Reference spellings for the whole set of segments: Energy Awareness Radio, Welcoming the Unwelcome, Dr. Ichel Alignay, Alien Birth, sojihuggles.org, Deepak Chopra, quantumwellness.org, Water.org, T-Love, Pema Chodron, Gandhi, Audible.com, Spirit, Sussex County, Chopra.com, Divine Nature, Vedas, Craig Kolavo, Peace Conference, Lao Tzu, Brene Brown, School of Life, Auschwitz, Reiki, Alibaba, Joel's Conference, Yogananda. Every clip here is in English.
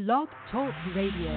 Love Talk Radio.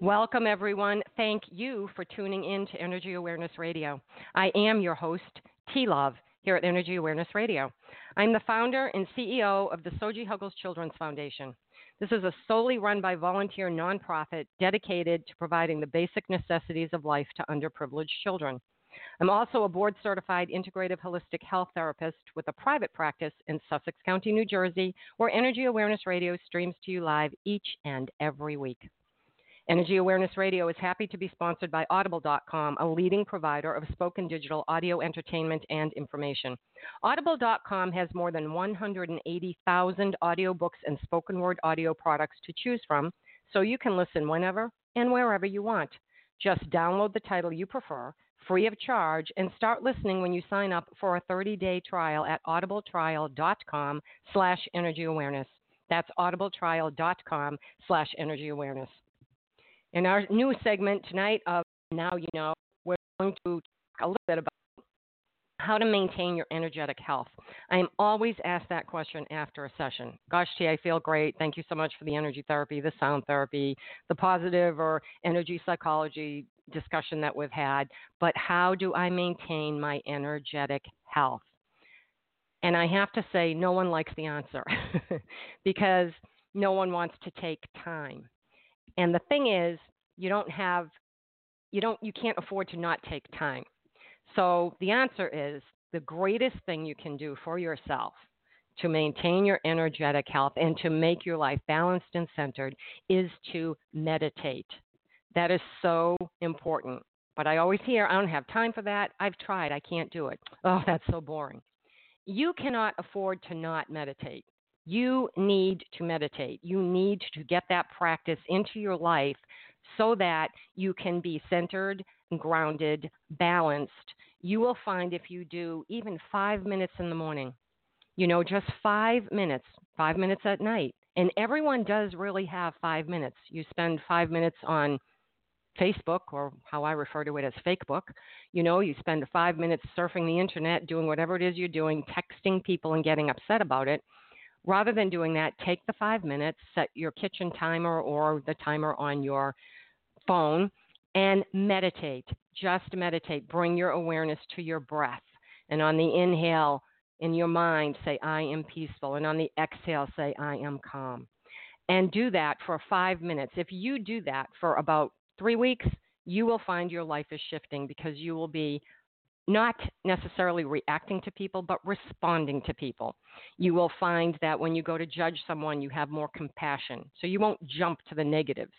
Welcome, everyone. Thank you for tuning in to Energy Awareness Radio. I am your host, T-Love, here at Energy Awareness Radio. I'm the founder and CEO of the Soji Huggles Children's Foundation. This is a solely run by volunteer nonprofit dedicated to providing the basic necessities of life to underprivileged children. I'm also a board-certified integrative holistic health therapist with a private practice in Sussex County, New Jersey, where Energy Awareness Radio streams to you live each and every week. Energy Awareness Radio is happy to be sponsored by Audible.com, a leading provider of spoken digital audio entertainment and information. Audible.com has more than 180,000 audiobooks and spoken word audio products to choose from, so you can listen whenever and wherever you want. Just download the title you prefer, free of charge, and start listening when you sign up for a 30-day trial at audibletrial.com/energyawareness. That's audibletrial.com/energyawareness. In our new segment tonight of Now You Know, we're going to talk a little bit about how to maintain your energetic health. I am always asked that question after a session. Gosh, T, I feel great. Thank you so much for the energy therapy, the sound therapy, the positive or energy psychology discussion that we've had. But how do I maintain my energetic health? And I have to say, no one likes the answer because no one wants to take time. And the thing is, you can't afford to not take time. So the answer is the greatest thing you can do for yourself to maintain your energetic health and to make your life balanced and centered is to meditate. That is so important. But I always hear, I don't have time for that. I've tried. I can't do it. Oh, that's so boring. You cannot afford to not meditate. You need to meditate. You need to get that practice into your life so that you can be centered, grounded, balanced. You will find if you do even 5 minutes in the morning, just 5 minutes, 5 minutes at night. And everyone does really have 5 minutes. You spend 5 minutes on Facebook, or how I refer to it as Fakebook. You spend 5 minutes surfing the internet, doing whatever it is you're doing, texting people and getting upset about it. Rather than doing that, take the 5 minutes, set your kitchen timer or the timer on your phone, and meditate. Just meditate. Bring your awareness to your breath. And on the inhale, in your mind, say, I am peaceful. And on the exhale, say, I am calm. And do that for 5 minutes. If you do that for about 3 weeks, you will find your life is shifting because you will be not necessarily reacting to people, but responding to people. You will find that when you go to judge someone, you have more compassion. So you won't jump to the negatives.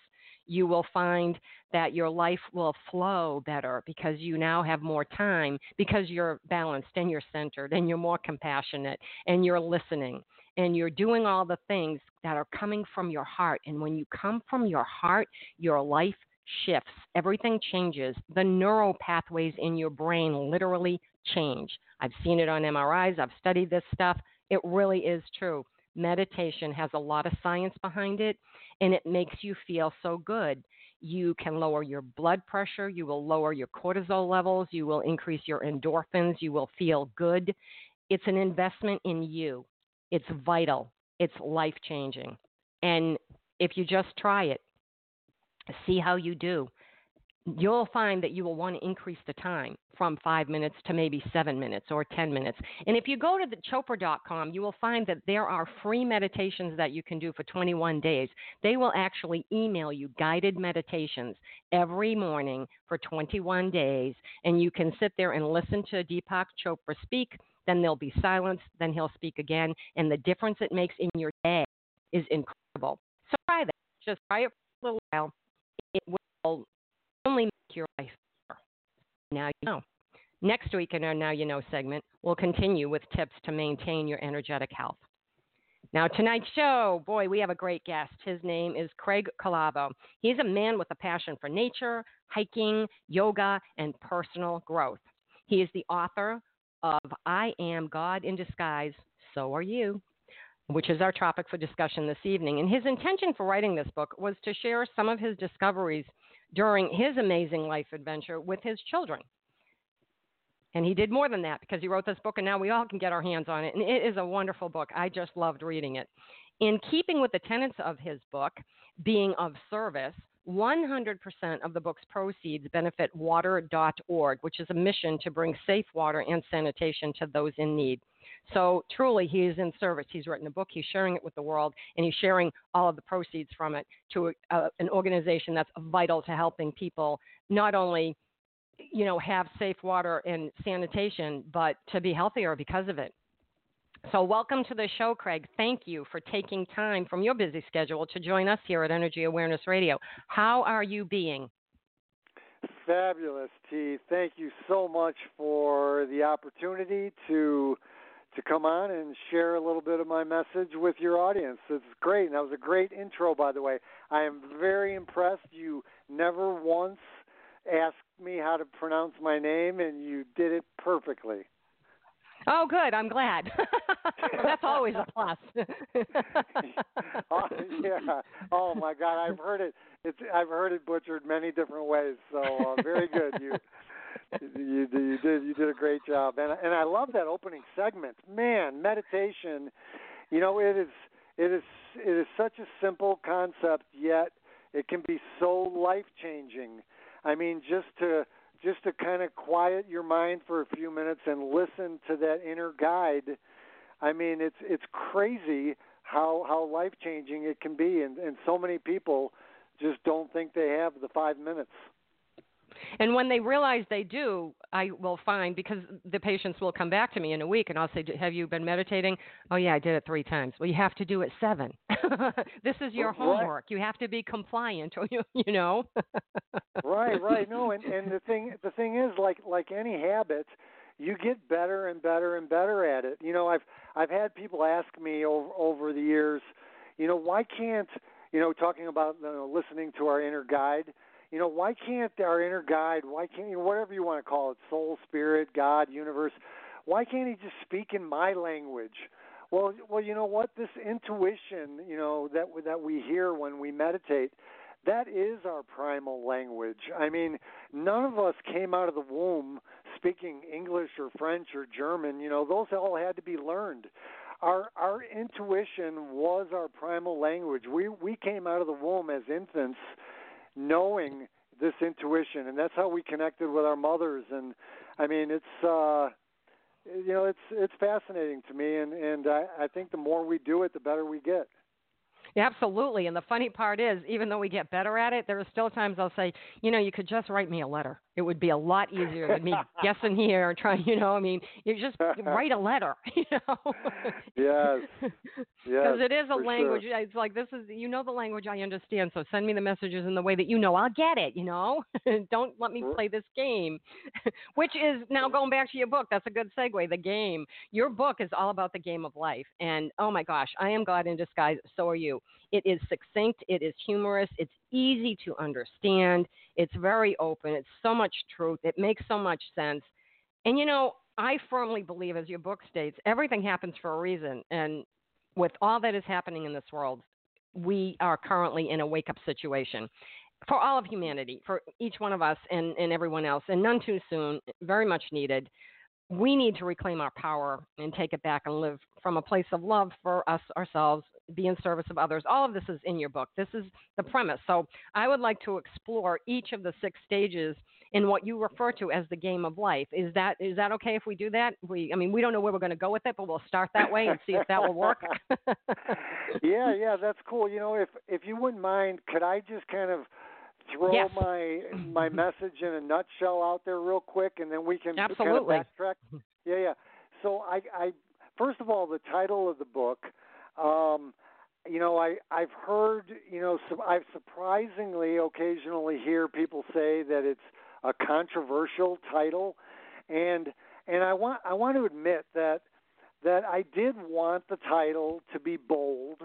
You will find that your life will flow better because you now have more time, because you're balanced and you're centered and you're more compassionate and you're listening and you're doing all the things that are coming from your heart. And when you come from your heart, your life shifts. Everything changes. The neural pathways in your brain literally change. I've seen it on MRIs. I've studied this stuff. It really is true. Meditation has a lot of science behind it, and it makes you feel so good. You can lower your blood pressure. You will lower your cortisol levels. You will increase your endorphins. You will feel good. It's an investment in you. It's vital. It's life-changing. And if you just try it, see how you do. You'll find that you will want to increase the time from 5 minutes to maybe 7 minutes or 10 minutes. And if you go to the Chopra.com, you will find that there are free meditations that you can do for 21 days. They will actually email you guided meditations every morning for 21 days. And you can sit there and listen to Deepak Chopra speak. Then there'll be silence. Then he'll speak again. And the difference it makes in your day is incredible. So try that. Just try it for a little while. It will only make your life better. Now you know. Next week in our Now You Know segment, we'll continue with tips to maintain your energetic health. Now tonight's show, boy, we have a great guest. His name is Craig Kolavo. He's a man with a passion for nature, hiking, yoga, and personal growth. He is the author of I Am God in Disguise, So Are You, which is our topic for discussion this evening. And his intention for writing this book was to share some of his discoveries during his amazing life adventure with his children. And he did more than that because he wrote this book, and now we all can get our hands on it. And it is a wonderful book. I just loved reading it. In keeping with the tenets of his book, being of service, 100% of the book's proceeds benefit Water.org, which is a mission to bring safe water and sanitation to those in need. So truly, he is in service. He's written a book. He's sharing it with the world, and he's sharing all of the proceeds from it to an organization that's vital to helping people not only, have safe water and sanitation, but to be healthier because of it. So welcome to the show, Craig. Thank you for taking time from your busy schedule to join us here at Energy Awareness Radio. How are you being? Fabulous, T. Thank you so much for the opportunity to come on and share a little bit of my message with your audience. It's great. And that was a great intro, by the way. I am very impressed. You never once asked me how to pronounce my name, and you did it perfectly. Oh, good. I'm glad. That's always a plus. Oh, yeah. Oh my God, I've heard it. I've heard it butchered many different ways. So very good. You did a great job, and I love that opening segment. Man, meditation. You know, it is such a simple concept, yet it can be so life changing. I mean, just to kind of quiet your mind for a few minutes and listen to that inner guide. I mean, it's crazy how life-changing it can be, and so many people just don't think they have the 5 minutes. And when they realize they do, I will find, because the patients will come back to me in a week and I'll say, have you been meditating? Oh, yeah, I did it 3 times. Well, you have to do it 7. This is your homework. You have to be compliant, or you know. Right. No, and the thing is, like any habit, you get better and better and better at it. You know, I've had people ask me over the years, you know, why can't, you know, talking about listening to our inner guide, you know, why can't our inner guide, why can't you, whatever you want to call it, soul, spirit, God, universe, why can't he just speak in my language? Well, you know what? This intuition, you know, that we hear when we meditate, that is our primal language. I mean, none of us came out of the womb speaking English or French or German. You know, those all had to be learned. Our intuition was our primal language. We came out of the womb as infants, knowing this intuition, and that's how we connected with our mothers. And I mean, it's fascinating to me, and I think the more we do it, the better we get. Yeah, absolutely. And the funny part is, even though we get better at it, there are still times I'll say, you know, you could just write me a letter. It would be a lot easier than me guessing here and trying, you know, I mean, you just write a letter, you know. Yes. Because it is a language. Sure. It's like, this is, you know, the language I understand. So send me the messages in the way that, you know, I'll get it, you know. Don't let me play this game, which is now going back to your book. That's a good segue. The game. Your book is all about the game of life. And oh my gosh, I Am God in Disguise. So Are You. It is succinct. It is humorous. It's easy to understand. It's very open. It's so much truth. It makes so much sense. And, you know, I firmly believe, as your book states, everything happens for a reason. And with all that is happening in this world, we are currently in a wake-up situation for all of humanity, for each one of us and everyone else, and none too soon, very much needed. We need to reclaim our power and take it back and live from a place of love for us, ourselves, be in service of others. All of this is in your book. This is the premise. So I would like to explore each of the 6 stages in what you refer to as the game of life. Is that okay if we do that? We don't know where we're going to go with it, but we'll start that way and see if that will work. Yeah, that's cool. You know, if you wouldn't mind, could I just kind of throw my message in a nutshell out there real quick, and then we can kind of backtrack? Yeah. So I first of all, the title of the book, you know, I've heard, you know, I surprisingly occasionally hear people say that it's a controversial title, and I want to admit that I did want the title to be bold,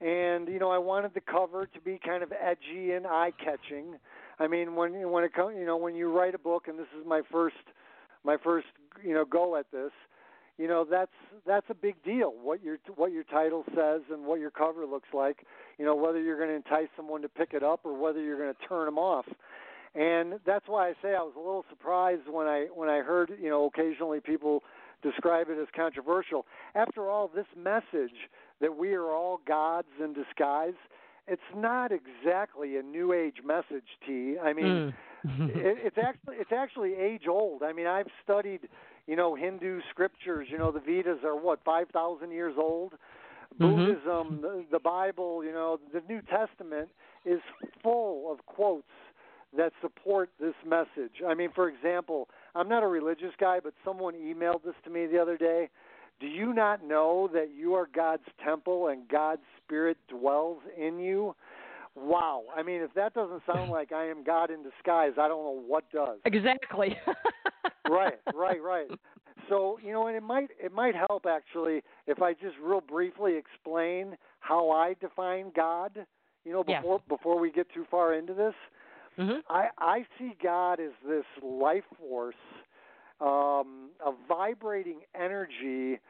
and you know, I wanted the cover to be kind of edgy and eye-catching. I mean, when it comes, you know, when you write a book, and this is my first you know, go at this. You know, that's a big deal, what your title says and what your cover looks like, you know, whether you're going to entice someone to pick it up or whether you're going to turn them off. And that's why I say I was a little surprised when I heard, you know, occasionally people describe it as controversial. After all, this message that we are all gods in disguise, it's not exactly a New Age message, T. I mean, it's actually age old. I mean, I've studied, you know, Hindu scriptures. You know, the Vedas are, 5,000 years old? Buddhism, the Bible, you know, the New Testament is full of quotes that support this message. I mean, for example, I'm not a religious guy, but someone emailed this to me the other day. Do you not know that you are God's temple and God's spirit dwells in you? Wow. I mean, if that doesn't sound like I am God in disguise, I don't know what does. Exactly. Right. So, you know, and it might help, actually, if I just real briefly explain how I define God, you know, before we get too far into this. Mm-hmm. I see God as this life force, a vibrating energy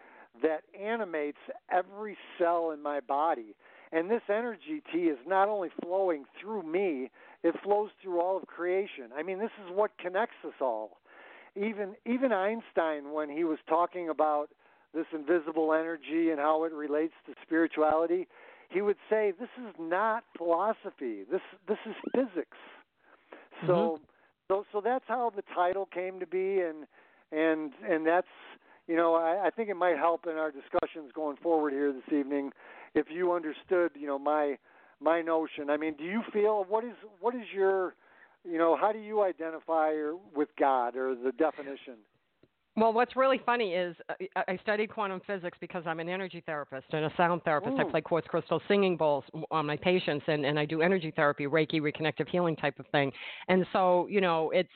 that animates every cell in my body. And this energy, T, is not only flowing through me, it flows through all of creation. I mean, this is what connects us all. Even Einstein, when he was talking about this invisible energy and how it relates to spirituality, he would say, this is not philosophy. This is physics. So that's how the title came to be, and that's, you know, I think it might help in our discussions going forward here this evening if you understood, you know, my notion. I mean, do you feel, what is your, you know, how do you identify with God or the definition? Well, what's really funny is I studied quantum physics because I'm an energy therapist and a sound therapist. Ooh. I play quartz crystal singing bowls on my patients, and I do energy therapy, Reiki, reconnective healing type of thing. And so, you know, it's,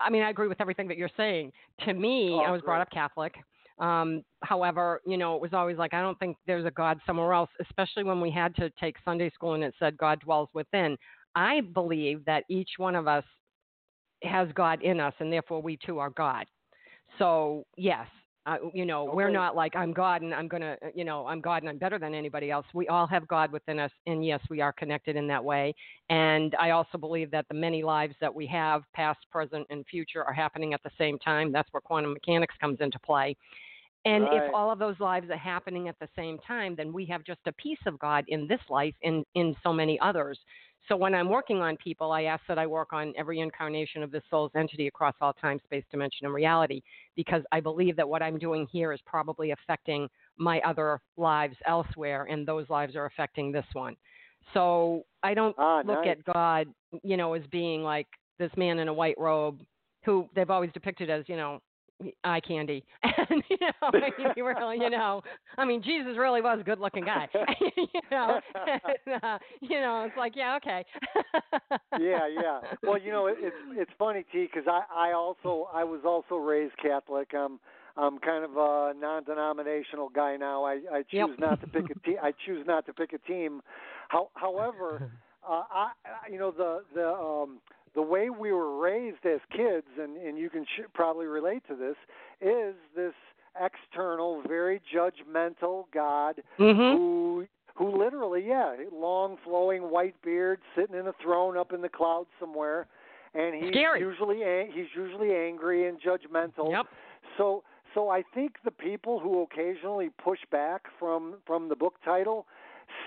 I mean, I agree with everything that you're saying. To me, I was brought up Catholic. However, you know, it was always like, I don't think there's a God somewhere else, especially when we had to take Sunday school and it said God dwells within. I believe that each one of us has God in us, and therefore we too are God. So, yes, you know, we're not like I'm God and I'm going to, you know, I'm God and I'm better than anybody else. We all have God within us. And, yes, we are connected in that way. And I also believe that the many lives that we have, past, present, and future, are happening at the same time. That's where quantum mechanics comes into play. And if all of those lives are happening at the same time, then we have just a piece of God in this life and in so many others. So when I'm working on people, I ask that I work on every incarnation of the soul's entity across all time, space, dimension, and reality, because I believe that what I'm doing here is probably affecting my other lives elsewhere, and those lives are affecting this one. So I don't look at God, you know, as being like this man in a white robe who they've always depicted as, you know, eye candy. And, you know, I mean, he really, you know, I mean, Jesus really was a good looking guy. You know, and, you know, it's like, yeah, okay. Yeah. Well, you know, it's funny, T, because I was also raised Catholic. I'm kind of a non-denominational guy now. I choose not to pick a team. However, you know, the way we were raised as kids, and you can probably relate to this, is this external, very judgmental God who literally, long flowing white beard, sitting in a throne up in the clouds somewhere, and he's usually angry and judgmental. Yep. So I think the people who occasionally push back from the book title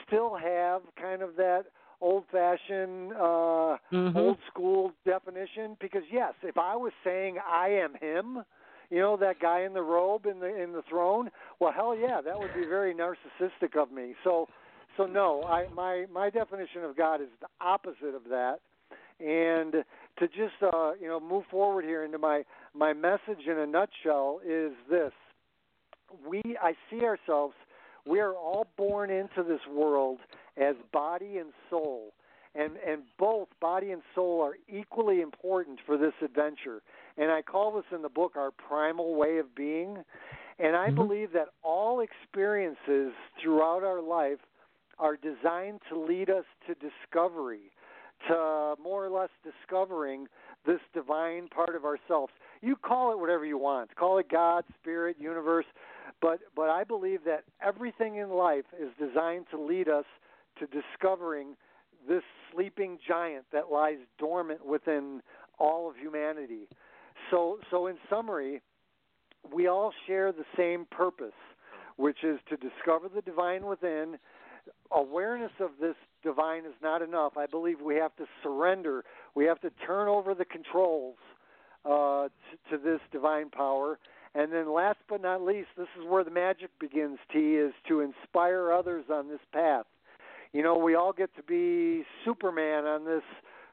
still have kind of that old-fashioned, old-school definition, because, yes, if I was saying I am him, you know, that guy in the robe in the throne, well, hell yeah, that would be very narcissistic of me. So no, my definition of God is the opposite of that. And to just, you know, move forward here into my message in a nutshell is this. I see ourselves, we are all born into this world as body and soul, and both body and soul are equally important for this adventure. And I call this in the book our primal way of being, and I believe that all experiences throughout our life are designed to lead us to discovery, to more or less discovering this divine part of ourselves. You call it whatever you want. Call it God, spirit, universe, but I believe that everything in life is designed to lead us to discovering this sleeping giant that lies dormant within all of humanity. So in summary, we all share the same purpose, which is to discover the divine within. Awareness of this divine is not enough. I believe we have to surrender. We have to turn over the controls to this divine power. And then last but not least, this is where the magic begins, T, is to inspire others on this path. You know, we all get to be Superman on this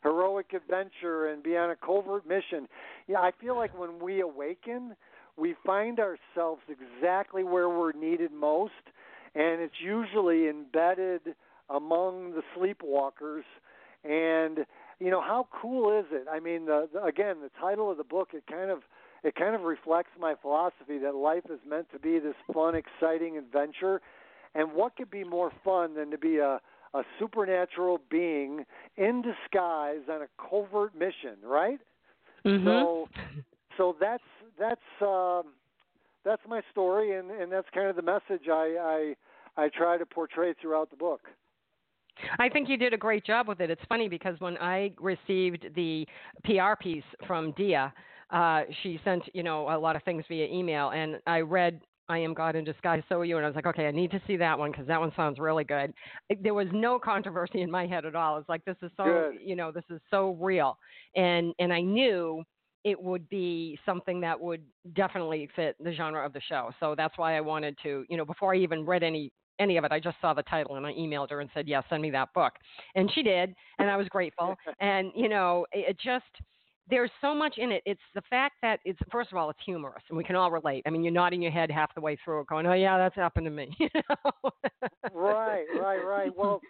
heroic adventure and be on a covert mission. Yeah, I feel like when we awaken, we find ourselves exactly where we're needed most, and it's usually embedded among the sleepwalkers. And, you know, how cool is it? I mean, again, the title of the book, it kind of reflects my philosophy that life is meant to be this fun, exciting adventure. And what could be more fun than to be a a supernatural being in disguise on a covert mission, right? Mm-hmm. So that's my story, and that's kind of the message I try to portray throughout the book. I think you did a great job with it. It's funny because when I received the PR piece from Dia, she sent, a lot of things via email, and I read I Am God in Disguise, So Are You, and I was like, okay, I need to see that one because that one sounds really good. There was no controversy in my head at all. It's like, this is so, good. This is so real. And I knew it would be something that would definitely fit the genre of the show. So that's why I wanted to, before I even read any of it, I just saw the title and I emailed her and said, yeah, send me that book. And she did. And I was grateful. And, there's so much in it. It's the fact that it's, first of all, it's humorous and we can all relate. I mean, you're nodding your head half the way through it going, oh yeah, that's happened to me. Right. Well,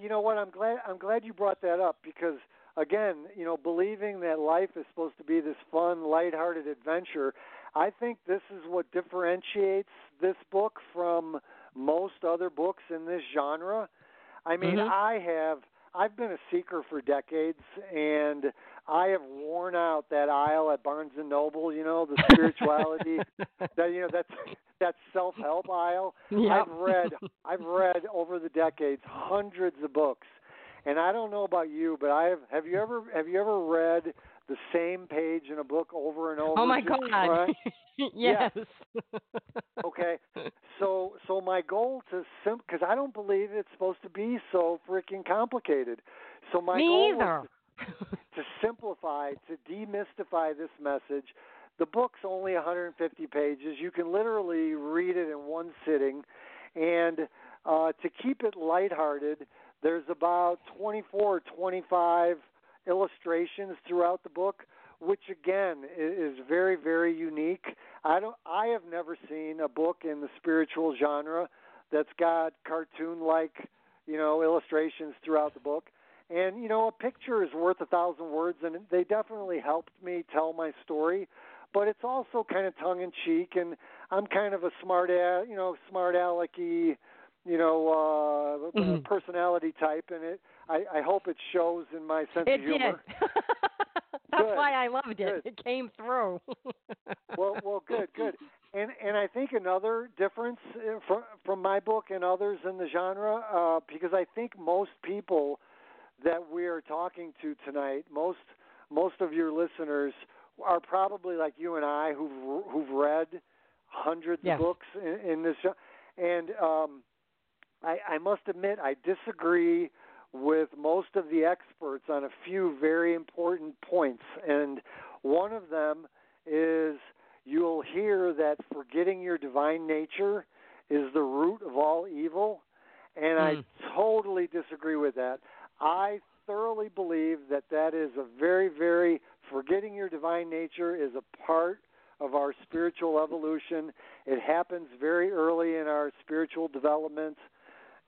you know what? I'm glad you brought that up because again, believing that life is supposed to be this fun, lighthearted adventure. I think this is what differentiates this book from most other books in this genre. I mean, mm-hmm. I've been a seeker for decades, and I have worn out that aisle at Barnes & Noble, the spirituality, that self-help aisle. Yep. I've read over the decades hundreds of books. And I don't know about you, but have you ever read the same page in a book over and over? Oh my God. Right? Yes. Okay. So my goal because I don't believe it's supposed to be so freaking complicated. So my goal was to simplify, to demystify this message. The book's only 150 pages. You can literally read it in one sitting, and to keep it lighthearted, there's about 24 or 25 illustrations throughout the book, which again is very, very unique. I have never seen a book in the spiritual genre that's got cartoon-like, illustrations throughout the book. And a picture is worth 1,000 words, and they definitely helped me tell my story. But it's also kind of tongue-in-cheek, and I'm kind of a smart alecky. Personality type, and I hope it shows in my sense of humor. That's good. Why I loved it. Good. It came through. Well, good. And I think another difference from my book and others in the genre, because I think most people that we are talking to tonight, most of your listeners are probably like you and I, who've read hundreds of books in this genre, and I must admit, I disagree with most of the experts on a few very important points. And one of them is you'll hear that forgetting your divine nature is the root of all evil. And I totally disagree with that. I thoroughly believe that is a very, very forgetting your divine nature is a part of our spiritual evolution. It happens very early in our spiritual development.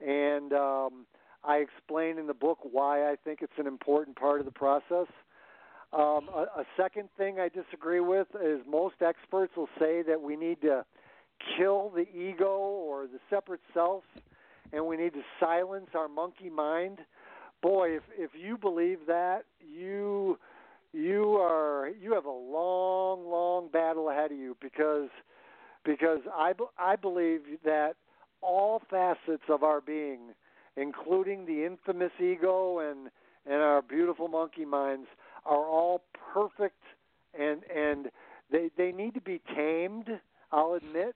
And I explain in the book why I think it's an important part of the process. A second thing I disagree with is most experts will say that we need to kill the ego or the separate self, and we need to silence our monkey mind. Boy, if you believe that, you have a long, long battle ahead of you because I believe that all facets of our being, including the infamous ego and our beautiful monkey minds, are all perfect, and they need to be tamed, I'll admit.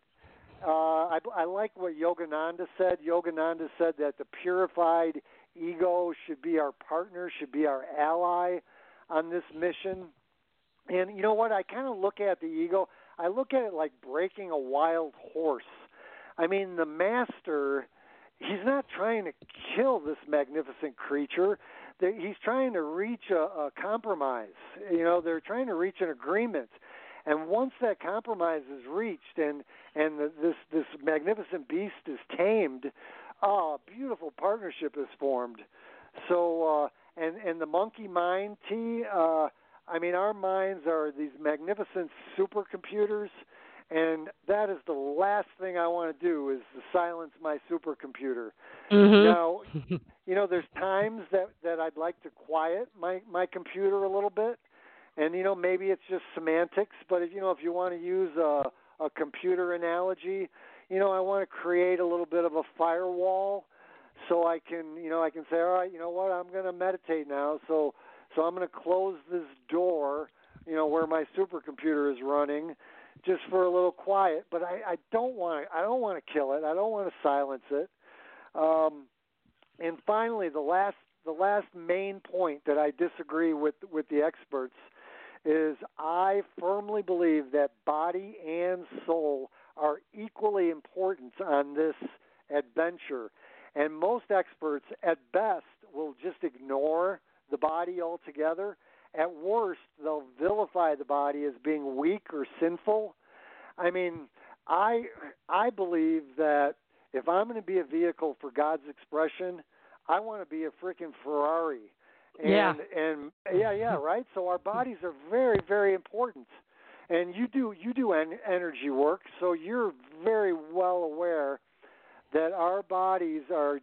I like what Yogananda said. Yogananda said that the purified ego should be our partner, should be our ally on this mission. And you know what? I kind of look at the ego. I look at it like breaking a wild horse. I mean, the master, he's not trying to kill this magnificent creature. He's trying to reach a compromise. They're trying to reach an agreement. And once that compromise is reached and this magnificent beast is tamed, a beautiful partnership is formed. So, and the monkey mind, our minds are these magnificent supercomputers. And that is the last thing I want to do is to silence my supercomputer. Mm-hmm. Now, you know, there's times that I'd like to quiet my computer a little bit. And, you know, maybe it's just semantics, but, if you want to use a computer analogy, I want to create a little bit of a firewall so I can say, all right, you know what, I'm going to meditate now. So I'm going to close this door, where my supercomputer is running just for a little quiet. But I don't want to kill it. I don't want to silence it. And finally, the last main point that I disagree with the experts is I firmly believe that body and soul are equally important on this adventure. And most experts, at best, will just ignore the body altogether. At worst, they'll vilify the body as being weak or sinful. I mean, I believe that if I'm going to be a vehicle for God's expression, I want to be a freaking Ferrari. Right? So our bodies are very, very important. And you do energy work, so you're very well aware that our bodies are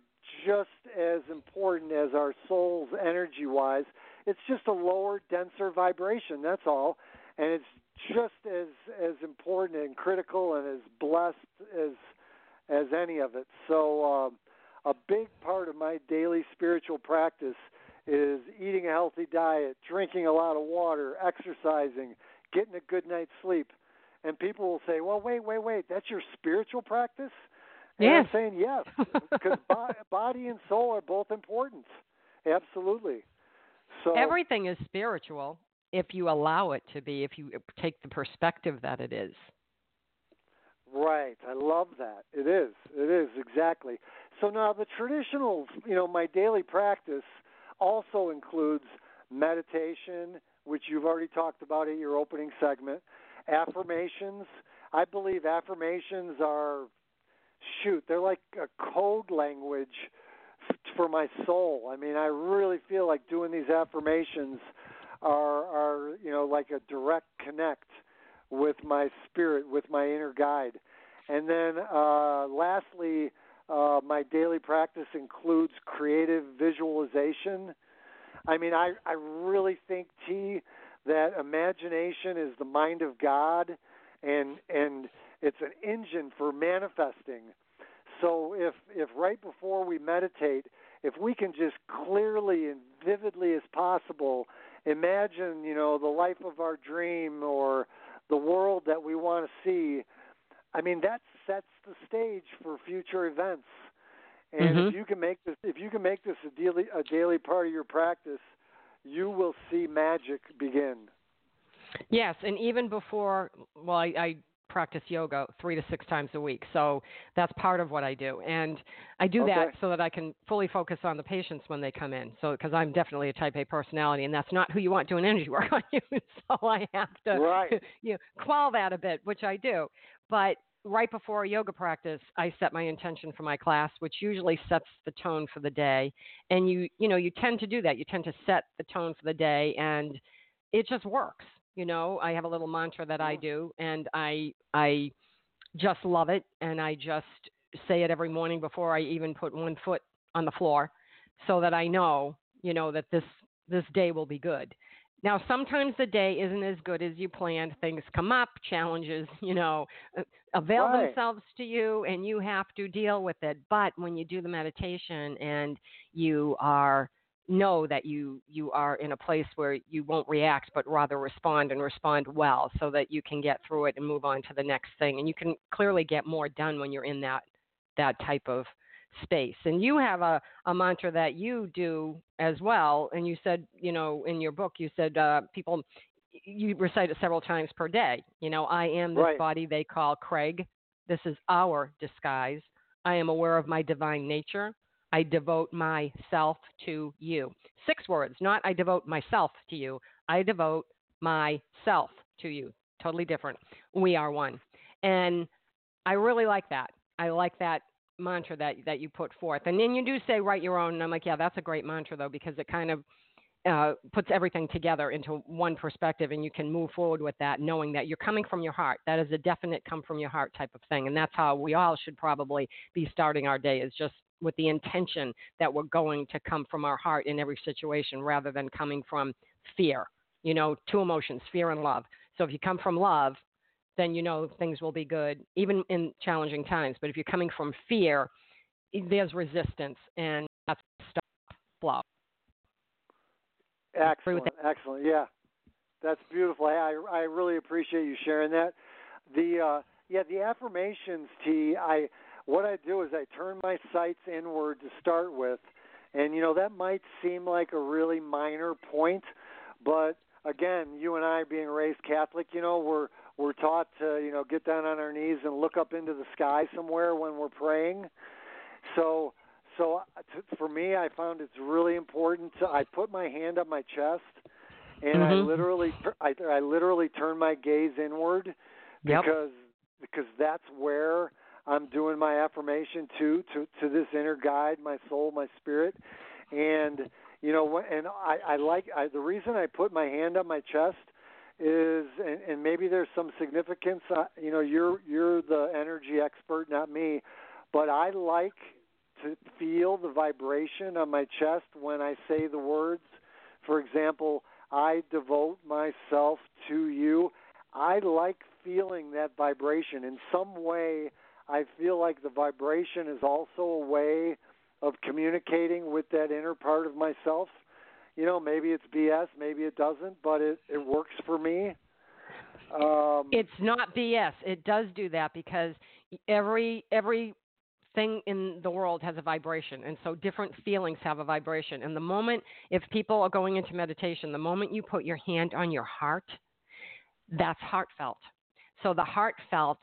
just as important as our souls energy-wise. It's just a lower, denser vibration, that's all. And it's just as important and critical and as blessed as any of it. So a big part of my daily spiritual practice is eating a healthy diet, drinking a lot of water, exercising, getting a good night's sleep. And people will say, well, wait, that's your spiritual practice? And yes. I'm saying yes, because body and soul are both important. Absolutely. So everything is spiritual if you allow it to be, if you take the perspective that it is. Right. I love that. It is, exactly. So now the traditional, my daily practice also includes meditation, which you've already talked about in your opening segment, affirmations. I believe affirmations are... they're like a code language for my soul. I mean, I really feel like doing these affirmations are like a direct connect with my spirit, with my inner guide. And then lastly, my daily practice includes creative visualization. I mean, I really think, T, that imagination is the mind of God, and it's an engine for manifesting. So if right before we meditate, if we can just clearly and vividly as possible imagine, the life of our dream or the world that we want to see, I mean, that sets the stage for future events. And mm-hmm. if you can make this a daily part of your practice, you will see magic begin. Yes, and even before, I practice yoga 3 to 6 times a week. So that's part of what I do. And I do that so that I can fully focus on the patients when they come in. So, because I'm definitely a type A personality, and that's not who you want doing energy work on you. So I have to quell that a bit, which I do. But right before a yoga practice, I set my intention for my class, which usually sets the tone for the day. And you tend to do that. You tend to set the tone for the day, and it just works. I have a little mantra that I do, and I just love it, and I just say it every morning before I even put one foot on the floor so that I know, that this day will be good. Now, sometimes the day isn't as good as you planned. Things come up, challenges, avail themselves to you, and you have to deal with it. But when you do the meditation and you know that you are in a place where you won't react, but rather respond well, so that you can get through it and move on to the next thing. And you can clearly get more done when you're in that type of space. And you have a mantra that you do as well. And you said, in your book, you said people, you recite it several times per day. I am this body they call Craig. This is our disguise. I am aware of my divine nature. I devote myself to you. 6 words, not I devote myself to you. I devote myself to you. Totally different. We are one. And I really like that. I like that mantra that you put forth. And then you do say write your own. And I'm like, yeah, that's a great mantra, though, because it kind of puts everything together into one perspective, and you can move forward with that knowing that you're coming from your heart. That is a definite come from your heart type of thing. And that's how we all should probably be starting our day, is just with the intention that we're going to come from our heart in every situation rather than coming from fear. You know, two emotions, fear and love. So if you come from love, then you know things will be good, even in challenging times. But if you're coming from fear, there's resistance, and that's stop flow. Excellent, excellent. Yeah, that's beautiful. I really appreciate you sharing that. The affirmations, T, what I do is I turn my sights inward to start with, and, you know, that might seem like a really minor point, but, again, you and I being raised Catholic, you know, we're taught to, you know, get down on our knees and look up into the sky somewhere when we're praying. So for me, I found it's really important I put my hand on my chest, and I literally turn my gaze inward because that's where I'm doing my affirmation to this inner guide, my soul, my spirit, and you know, and I the reason I put my hand on my chest is, and maybe there's some significance. You know, you're the energy expert, not me, but I like to feel the vibration on my chest when I say the words. For example, I devote myself to you. I like feeling that vibration. In some way, I feel like the vibration is also a way of communicating with that inner part of myself. You know, maybe it's BS, maybe it doesn't, but it works for me. It's not BS. It does do that because every thing in the world has a vibration, and so different feelings have a vibration. And the moment, if people are going into meditation, the moment you put your hand on your heart, that's heartfelt. So the heartfelt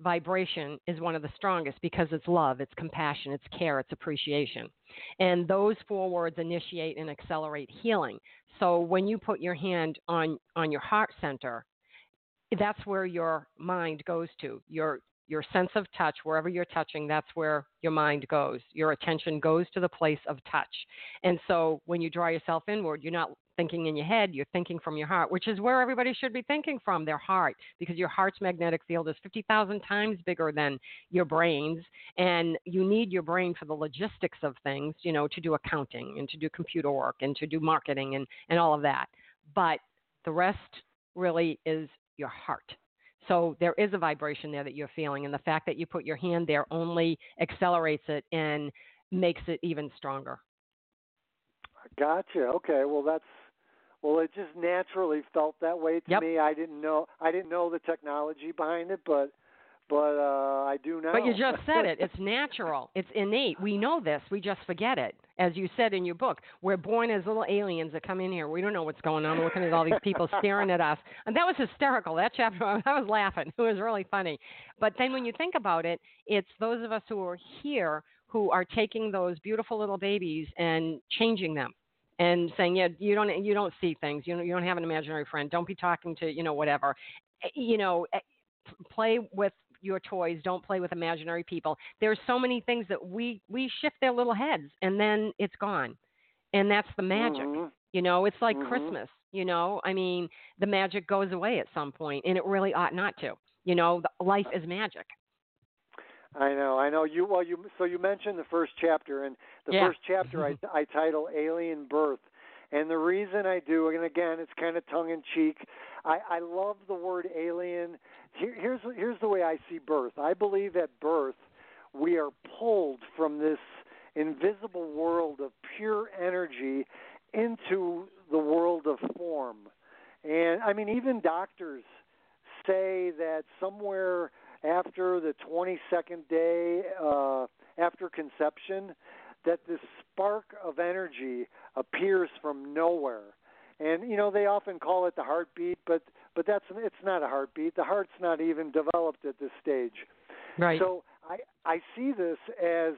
vibration is one of the strongest because it's love, it's compassion, it's care, it's appreciation. And those four words initiate and accelerate healing. So when you put your hand on your heart center, that's where your mind goes to. Your sense of touch, wherever you're touching, that's where your mind goes. Your attention goes to the place of touch. And so when you draw yourself inward, you're not thinking in your head, you're thinking from your heart, which is where everybody should be thinking from, their heart, because your heart's magnetic field is 50,000 times bigger than your brain's, and you need your brain for the logistics of things, you know, to do accounting and to do computer work and to do marketing and all of that. But the rest really is your heart. So there is a vibration there that you're feeling, and the fact that you put your hand there only accelerates it and makes it even stronger. Gotcha. Okay. Well, it just naturally felt that way to me. I didn't know the technology behind it, but I do now. But you just said it. It's natural. It's innate. We know this. We just forget it. As you said in your book, we're born as little aliens that come in here. We don't know what's going on. We're looking at all these people staring at us. And that was hysterical. That chapter, I was laughing. It was really funny. But then when you think about it, it's those of us who are here who are taking those beautiful little babies and changing them. And saying, yeah, you don't see things. You don't have an imaginary friend. Don't be talking to, you know, whatever. You know, play with your toys. Don't play with imaginary people. There's so many things that we shift their little heads, and then it's gone. And that's the magic. Mm-hmm. You know, it's like Christmas. You know, I mean, the magic goes away at some point, and it really ought not to. You know, life is magic. I know. So you mentioned the first chapter, and the first chapter I title Alien Birth. And the reason I do, and again, it's kind of tongue-in-cheek, I love the word alien. Here's the way I see birth. I believe at birth we are pulled from this invisible world of pure energy into the world of form. And, I mean, even doctors say that somewhere after the 22nd day after conception, that this spark of energy appears from nowhere. And, you know, they often call it the heartbeat, but it's not a heartbeat. The heart's not even developed at this stage. Right. So I see this as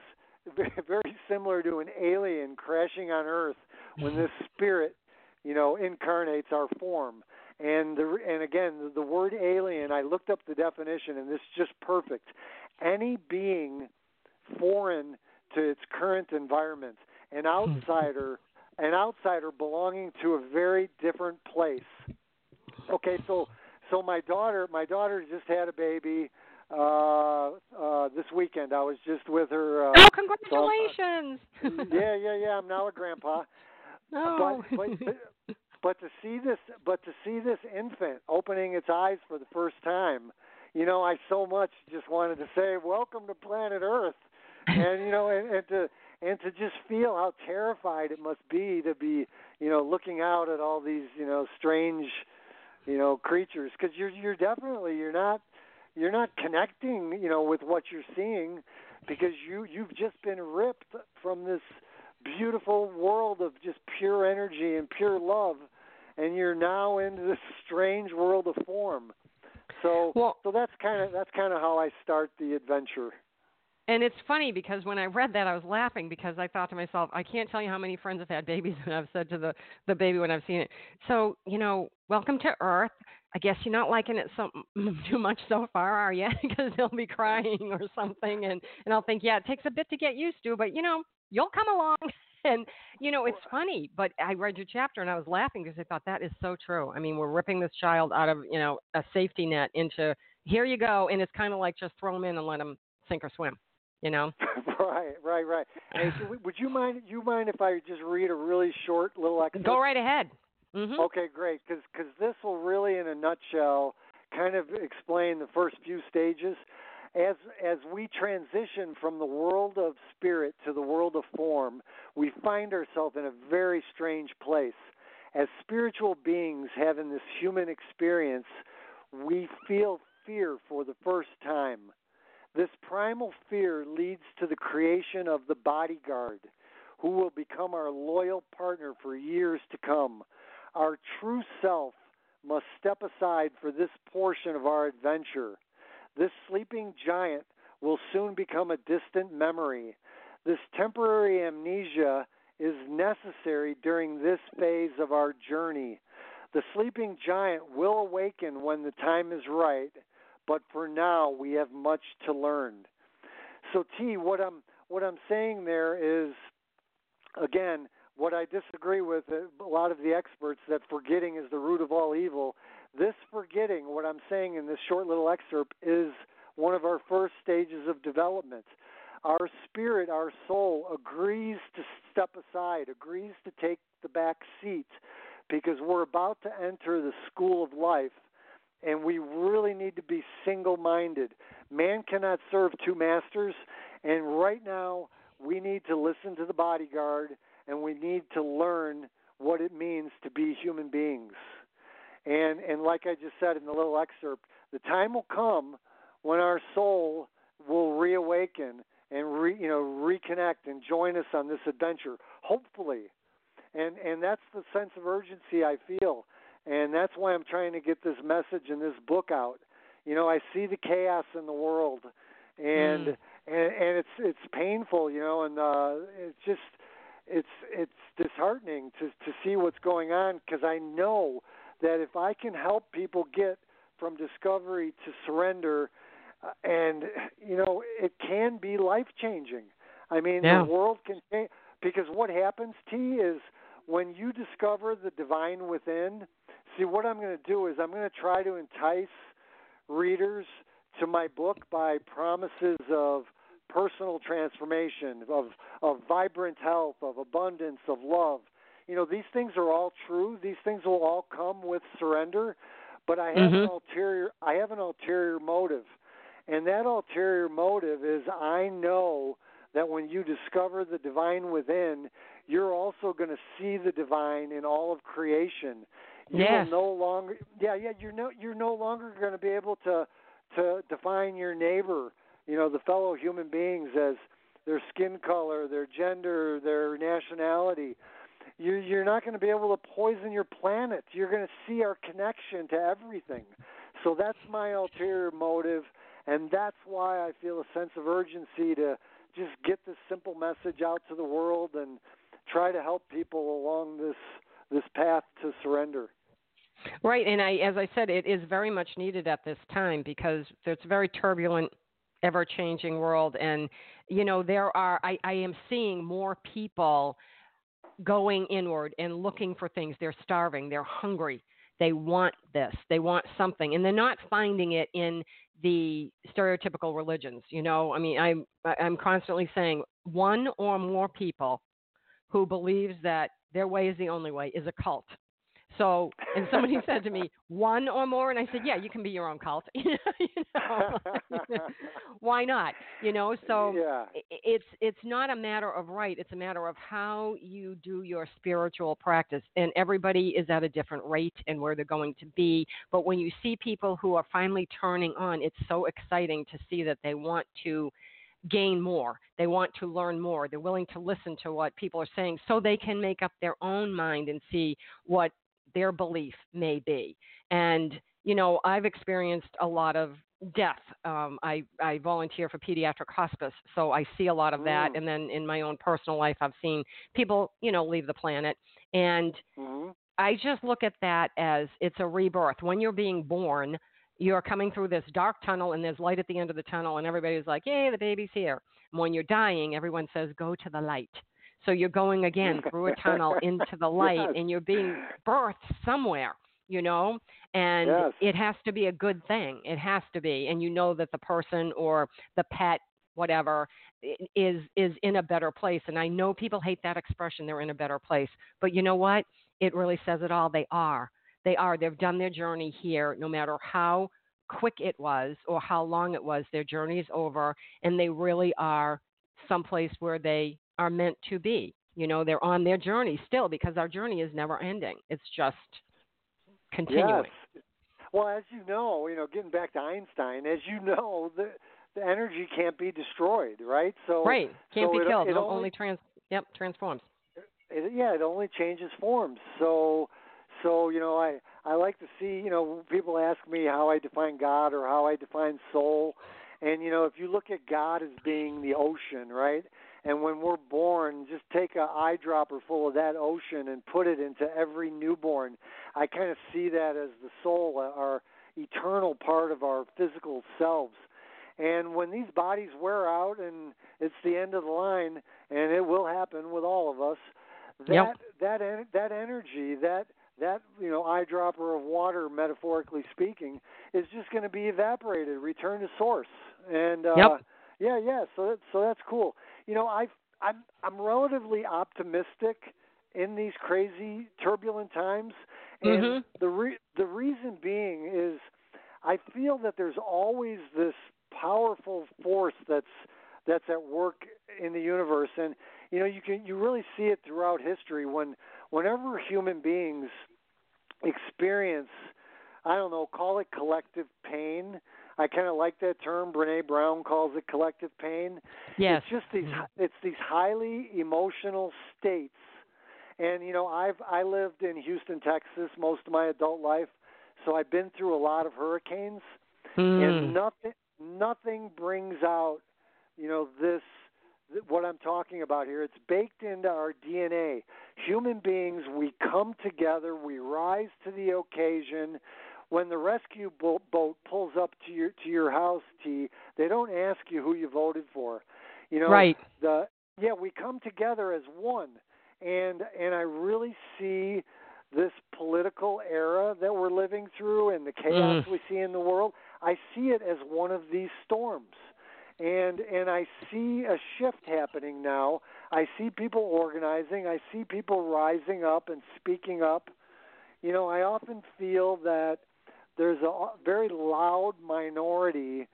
very similar to an alien crashing on Earth when this spirit, you know, incarnates our form. And again, the word alien, I looked up the definition, and this is just perfect. Any being foreign to its current environment, an outsider belonging to a very different place. Okay, so my daughter just had a baby. this weekend. I was just with her. Oh, congratulations! Yeah. I'm now a grandpa. No. But to see this infant opening its eyes for the first time, you know, I so much just wanted to say, welcome to planet Earth, and you know, and to just feel how terrified it must be to be, you know, looking out at all these, you know, strange, you know, creatures, because you're not connecting, you know, with what you're seeing, because you've just been ripped from this beautiful world of just pure energy and pure love, and you're now into this strange world of form. So that's kind of how I start the adventure. And it's funny because when I read that, I was laughing because I thought to myself, I can't tell you how many friends have had babies and I've said to the baby when I've seen it, so, you know, welcome to Earth. I guess you're not liking it too much so far, are you? Because they'll be crying or something, and I'll think, yeah, it takes a bit to get used to, but, you know, you'll come along. And, you know, it's funny, but I read your chapter and I was laughing because I thought that is so true. I mean, we're ripping this child out of, you know, a safety net into here you go. And it's kind of like just throw them in and let them sink or swim, you know? Right. Hey, so would you mind if I just read a really short little excerpt? Go right ahead. Mm-hmm. Okay, great. Because this will really, in a nutshell, kind of explain the first few stages. As we transition from the world of spirit to the world of form, we find ourselves in a very strange place. As spiritual beings having this human experience, we feel fear for the first time. This primal fear leads to the creation of the bodyguard, who will become our loyal partner for years to come. Our true self must step aside for this portion of our adventure. This sleeping giant will soon become a distant memory. This temporary amnesia is necessary during this phase of our journey. The sleeping giant will awaken when the time is right, but for now we have much to learn. So, T, what I'm saying there is, again, what I disagree with a lot of the experts, that forgetting is the root of all evil. This forgetting, what I'm saying in this short little excerpt, is one of our first stages of development. Our spirit, our soul, agrees to step aside, agrees to take the back seat, because we're about to enter the school of life, and we really need to be single-minded. Man cannot serve two masters, and right now we need to listen to the bodyguard, and we need to learn what it means to be human beings. And like I just said in the little excerpt, the time will come when our soul will reawaken and reconnect and join us on this adventure, hopefully. And that's the sense of urgency I feel, and that's why I'm trying to get this message and this book out. You know, I see the chaos in the world, and it's painful, you know, and it's disheartening to see what's going on, because I know that if I can help people get from discovery to surrender, and, you know, it can be life-changing. I mean, The world can change. Because what happens, T, is when you discover the divine within, see, what I'm going to do is I'm going to try to entice readers to my book by promises of personal transformation, of vibrant health, of abundance, of love. You know, these things are all true. These things will all come with surrender, but I have an ulterior motive, and that ulterior motive is I know that when you discover the divine within, you're also going to see the divine in all of creation. You're no longer going to be able to define your neighbor, you know, the fellow human beings, as their skin color, their gender, their nationality. You're not going to be able to poison your planet. You're going to see our connection to everything. So that's my ulterior motive, and that's why I feel a sense of urgency to just get this simple message out to the world and try to help people along this path to surrender. Right, and as I said, it is very much needed at this time, because it's very turbulent, ever-changing world. And, you know, I am seeing more people going inward and looking for things. They're starving. They're hungry. They want this. They want something. And they're not finding it in the stereotypical religions. You know, I mean, I'm constantly saying one or more people who believes that their way is the only way is a cult. So, and somebody said to me, one or more, and I said, yeah, you can be your own cult. Why not? You know, so yeah. It's not a matter of right. It's a matter of how you do your spiritual practice. And everybody is at a different rate and where they're going to be. But when you see people who are finally turning on, it's so exciting to see that they want to gain more. They want to learn more. They're willing to listen to what people are saying so they can make up their own mind and see what their belief may be. And, you know, I've experienced a lot of death. I volunteer for pediatric hospice, so I see a lot of that. And then in my own personal life, I've seen people, you know, leave the planet. And I just look at that as it's a rebirth. When you're being born, you're coming through this dark tunnel and there's light at the end of the tunnel and everybody's like, yay, the baby's here. And when you're dying, everyone says, go to the light. So you're going again through a tunnel into the light and you're being birthed somewhere, you know, and it has to be a good thing. It has to be. And you know that the person or the pet, whatever, is in a better place. And I know people hate that expression. They're in a better place. But you know what? It really says it all. They are. They are. They've done their journey here, no matter how quick it was or how long it was. Their journey's over and they really are someplace where they are meant to be. You know, they're on their journey still, because our journey is never ending. It's just continuing. Yes. Well, as you know, getting back to Einstein, as you know, the energy can't be destroyed, right? So Can't be killed. It only transforms. It only changes forms. So you know, I like to see, you know, people ask me how I define God or how I define soul. And, you know, if you look at God as being the ocean, right? And when we're born, just take an eyedropper full of that ocean and put it into every newborn. I kind of see that as the soul, our eternal part of our physical selves. And when these bodies wear out and it's the end of the line, and it will happen with all of us, that energy, that you know, eyedropper of water, metaphorically speaking, is just going to be evaporated, return to source. And so that's cool. You know, I'm relatively optimistic in these crazy, turbulent times, and the reason being is I feel that there's always this powerful force that's at work in the universe, and you know, you really see it throughout history whenever human beings experience, I don't know, call it collective pain. I kind of like that term. Brene Brown calls it collective pain. Yes. It's just these highly emotional states. And, you know, I lived in Houston, Texas most of my adult life, so I've been through a lot of hurricanes. And nothing brings out, you know, this, what I'm talking about here. It's baked into our DNA. Human beings, we come together, we rise to the occasion. When the rescue boat pulls up to your house, they don't ask you who you voted for. You know, right? We come together as one, and I really see this political era that we're living through and the chaos we see in the world. I see it as one of these storms, and I see a shift happening now. I see people organizing. I see people rising up and speaking up. You know, I often feel that there's a very loud minority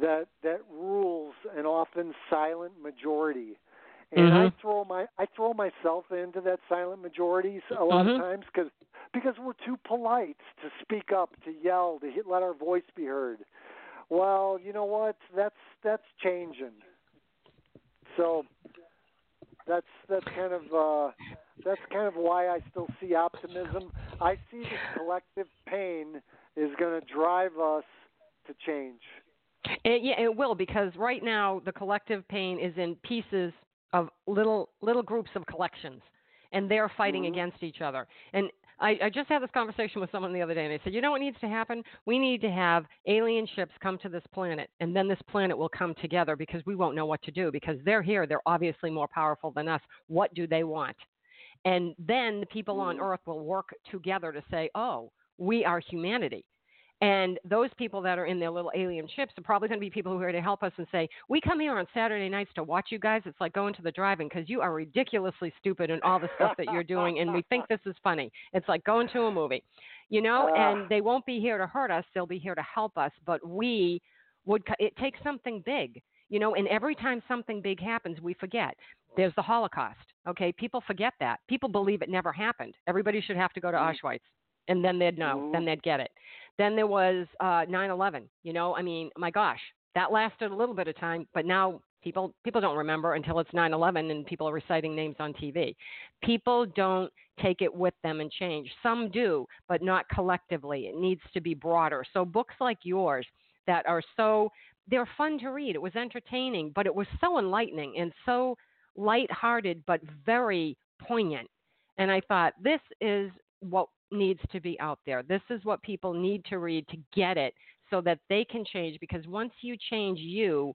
that rules an often silent majority, and I throw myself into that silent majority a lot of times because we're too polite to speak up, to yell, to let our voice be heard. Well, you know what? That's changing. So that's kind of why I still see optimism. I see this collective pain is going to drive us to change. It will, because right now the collective pain is in pieces of little groups of collections, and they're fighting against each other. And I just had this conversation with someone the other day, and they said, you know what needs to happen? We need to have alien ships come to this planet, and then this planet will come together, because we won't know what to do, because they're here. They're obviously more powerful than us. What do they want? And then the people on Earth will work together to say, oh, we are humanity. And those people that are in their little alien ships are probably going to be people who are here to help us and say, we come here on Saturday nights to watch you guys. It's like going to the drive-in because you are ridiculously stupid and all the stuff that you're doing, and we think this is funny. It's like going to a movie, you know, and they won't be here to hurt us. They'll be here to help us. But we would – it takes something big, you know, and every time something big happens, we forget. There's the Holocaust, okay? People forget that. People believe it never happened. Everybody should have to go to Auschwitz. And then they'd know, then they'd get it. Then there was 9/11, you know, I mean, my gosh, that lasted a little bit of time, but now people don't remember until it's 9/11 and people are reciting names on TV. People don't take it with them and change. Some do, but not collectively. It needs to be broader. So books like yours that are so, they're fun to read. It was entertaining, but it was so enlightening and so lighthearted, but very poignant. And I thought, this is what needs to be out there. This is what people need to read to get it so that they can change, because once you change you,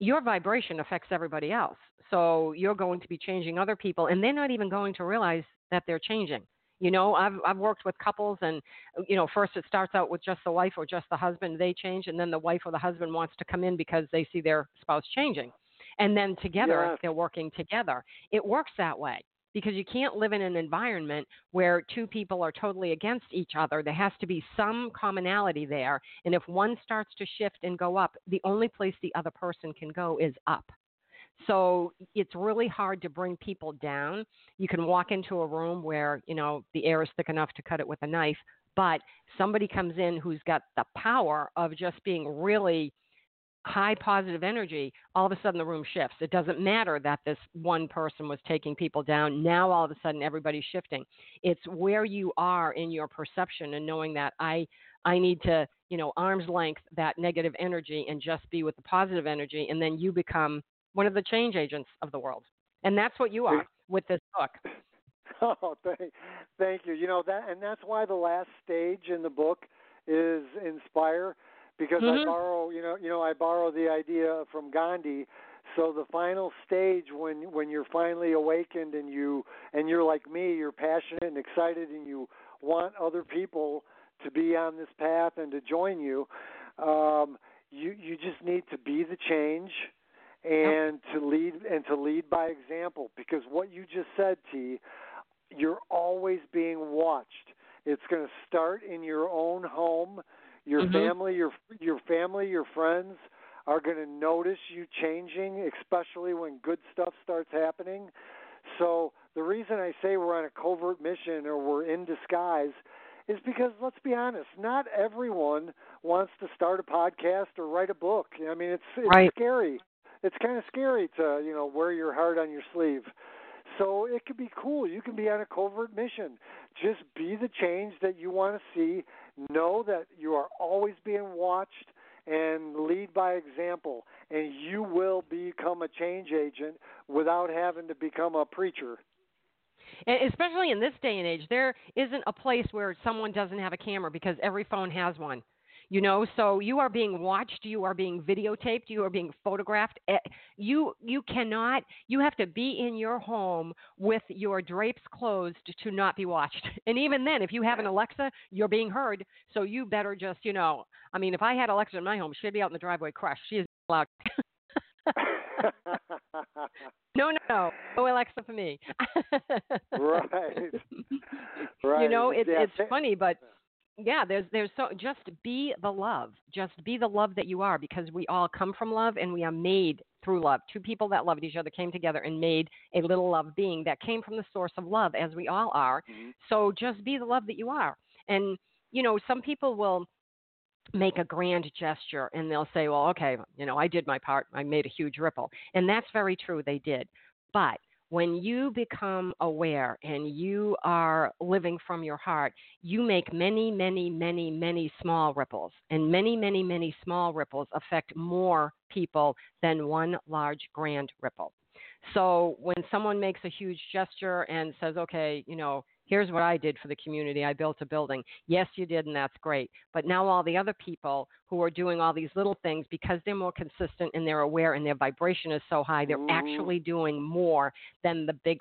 your vibration affects everybody else. So you're going to be changing other people, and they're not even going to realize that they're changing. You know, I've worked with couples, and, you know, first it starts out with just the wife or just the husband. They change, and then the wife or the husband wants to come in because they see their spouse changing. And then together, they're working together. It works that way. Because you can't live in an environment where two people are totally against each other. There has to be some commonality there. And if one starts to shift and go up, the only place the other person can go is up. So it's really hard to bring people down. You can walk into a room where, you know, the air is thick enough to cut it with a knife, but somebody comes in who's got the power of just being really high positive energy, all of a sudden the room shifts. It doesn't matter that this one person was taking people down. Now all of a sudden everybody's shifting. It's where you are in your perception and knowing that I need to, you know, arm's length that negative energy and just be with the positive energy. And then you become one of the change agents of the world. And that's what you are with this book. Oh, thank you. You know, that's why the last stage in the book is inspire. Because I borrow the idea from Gandhi. So the final stage, when you're finally awakened and you're like me, you're passionate and excited, and you want other people to be on this path and to join you, you just need to be the change and to lead by example. Because what you just said, T, you're always being watched. It's going to start in your own home. Your family, your friends are going to notice you changing, especially when good stuff starts happening. So the reason I say we're on a covert mission or we're in disguise is because, let's be honest, not everyone wants to start a podcast or write a book. I mean, it's scary. It's kind of scary to, you know, wear your heart on your sleeve. So it could be cool. You can be on a covert mission. Just be the change that you want to see. Know that you are always being watched, and lead by example, and you will become a change agent without having to become a preacher. And especially in this day and age, there isn't a place where someone doesn't have a camera, because every phone has one. You know, so you are being watched, you are being videotaped, you are being photographed. You have to be in your home with your drapes closed to not be watched. And even then, if you have an Alexa, you're being heard. So you better just, you know, I mean, if I had Alexa in my home, she'd be out in the driveway crushed. She is loud. No. No Alexa for me. Right. You know, it's funny, but... Yeah, there's so just be the love. Just be the love that you are, because we all come from love and we are made through love. Two people that loved each other came together and made a little love being that came from the source of love, as we all are. Mm-hmm. So just be the love that you are. And, you know, some people will make a grand gesture and they'll say, well, okay, you know, I did my part. I made a huge ripple. And that's very true. They did. But when you become aware and you are living from your heart, you make many, many, many, many small ripples. And many, many, many small ripples affect more people than one large grand ripple. So when someone makes a huge gesture and says, okay, you know, here's what I did for the community. I built a building. Yes, you did, and that's great. But now all the other people who are doing all these little things, because they're more consistent and they're aware and their vibration is so high, they're actually doing more than the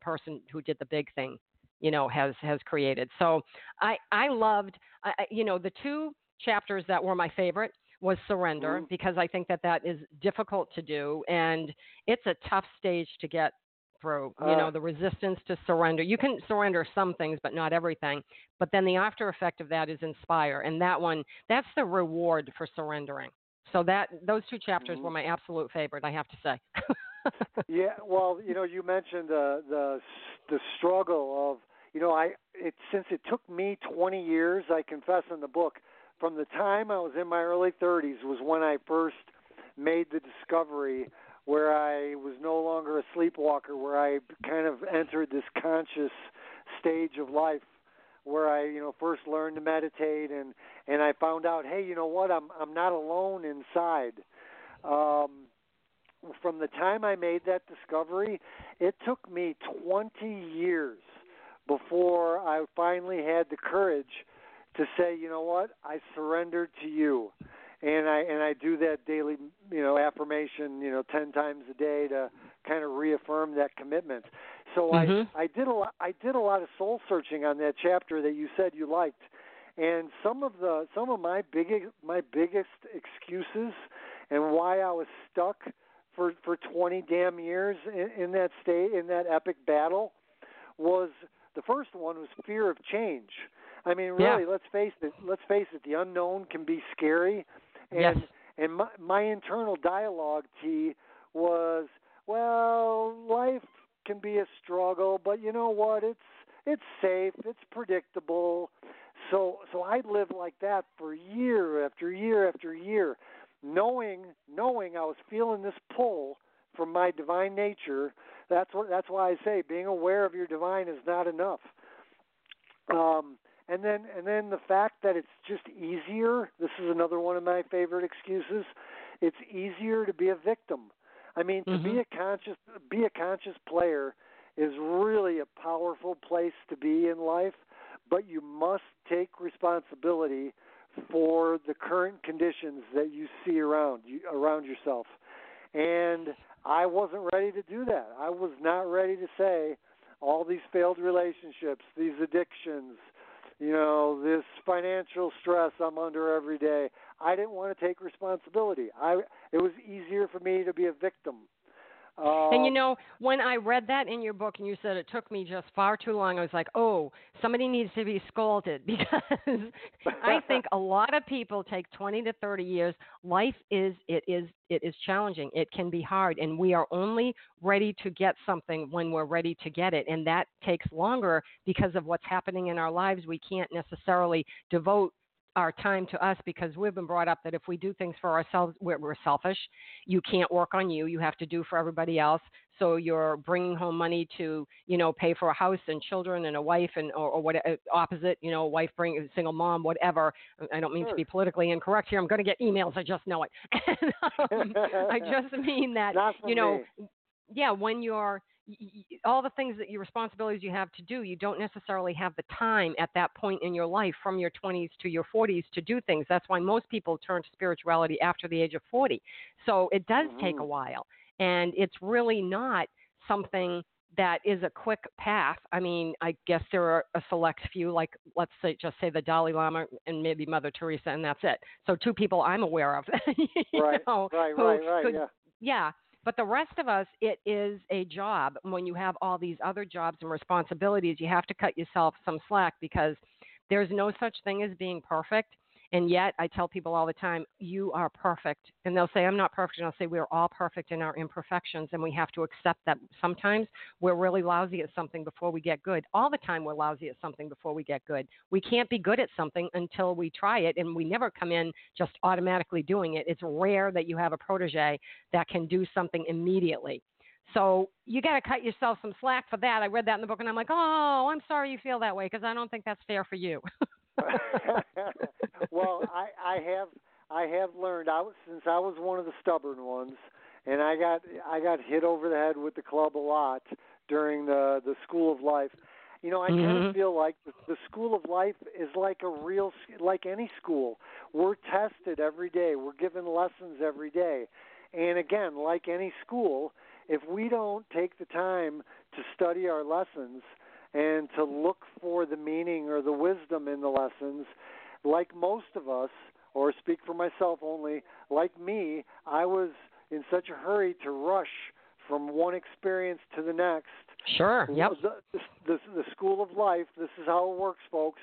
person who did the big thing, you know, has created. So I loved, you know, the two chapters that were my favorite was surrender, because I think that that is difficult to do. And it's a tough stage to get through, you know, the resistance to surrender. You can surrender some things, but not everything. But then the after effect of that is inspire. And that one, that's the reward for surrendering. So that those two chapters were my absolute favorite, I have to say. Yeah, well, you know, you mentioned the struggle of, you know, since it took me 20 years, I confess in the book, from the time I was in my early 30s was when I first made the discovery where I was no longer a sleepwalker, where I kind of entered this conscious stage of life where I, you know, first learned to meditate and I found out, hey, you know what, I'm not alone inside. From the time I made that discovery, it took me 20 years before I finally had the courage to say, you know what, I surrendered to you. And I do that daily, you know, affirmation, you know, 10 times a day to kind of reaffirm that commitment. So I did a lot of soul searching on that chapter that you said you liked. And some of my biggest excuses and why I was stuck for 20 damn years in that state, in that epic battle, was the first one was fear of change. I mean, really, let's face it, the unknown can be scary. And and my internal dialogue, T, was, well, life can be a struggle, but you know what? It's safe, it's predictable. So I lived like that for year after year after year, knowing I was feeling this pull from my divine nature. That's why I say being aware of your divine is not enough. And then the fact that it's just easier, this is another one of my favorite excuses, it's easier to be a victim. I mean, to be a conscious player is really a powerful place to be in life, but you must take responsibility for the current conditions that you see around yourself. And I wasn't ready to do that. I was not ready to say all these failed relationships, these addictions, you know, this financial stress I'm under every day. I didn't want to take responsibility. It was easier for me to be a victim. And, you know, when I read that in your book and you said it took me just far too long, I was like, oh, somebody needs to be scolded, because I think a lot of people take 20 to 30 years. Life is challenging. It can be hard. And we are only ready to get something when we're ready to get it. And that takes longer because of what's happening in our lives. We can't necessarily devote our time to us because we've been brought up that if we do things for ourselves, we're selfish. You can't work on you. You have to do for everybody else. So you're bringing home money to, you know, pay for a house and children and a wife and or what opposite, you know, wife bring a single mom, whatever. I don't mean to be politically incorrect here. I'm going to get emails. I just know it. I just mean that, you know, when you're all the things that your responsibilities you have to do, you don't necessarily have the time at that point in your life from your 20s to your 40s to do things. That's why most people turn to spirituality after the age of 40. So it does take a while, and it's really not something that is a quick path. I mean, I guess there are a select few, like let's say, just say the Dalai Lama and maybe Mother Teresa, and that's it. So two people I'm aware of. But the rest of us, it is a job. When you have all these other jobs and responsibilities, you have to cut yourself some slack because there's no such thing as being perfect. And yet I tell people all the time, you are perfect. And they'll say, I'm not perfect. And I'll say, we're all perfect in our imperfections. And we have to accept that sometimes we're really lousy at something before we get good. All the time we're lousy at something before we get good. We can't be good at something until we try it. And we never come in just automatically doing it. It's rare that you have a protege that can do something immediately. So you got to cut yourself some slack for that. I read that in the book and I'm like, oh, I'm sorry you feel that way because I don't think that's fair for you. Well, I have learned, since I was one of the stubborn ones, and I got hit over the head with the club a lot during the school of life. You know, I kind of feel like the school of life is like any school. We're tested every day. We're given lessons every day. And again, like any school, if we don't take the time to study our lessons and to look for the meaning or the wisdom in the lessons. Like most of us, or speak for myself only, like me, I was in such a hurry to rush from one experience to the next. Sure, yep. The school of life, this is how it works, folks.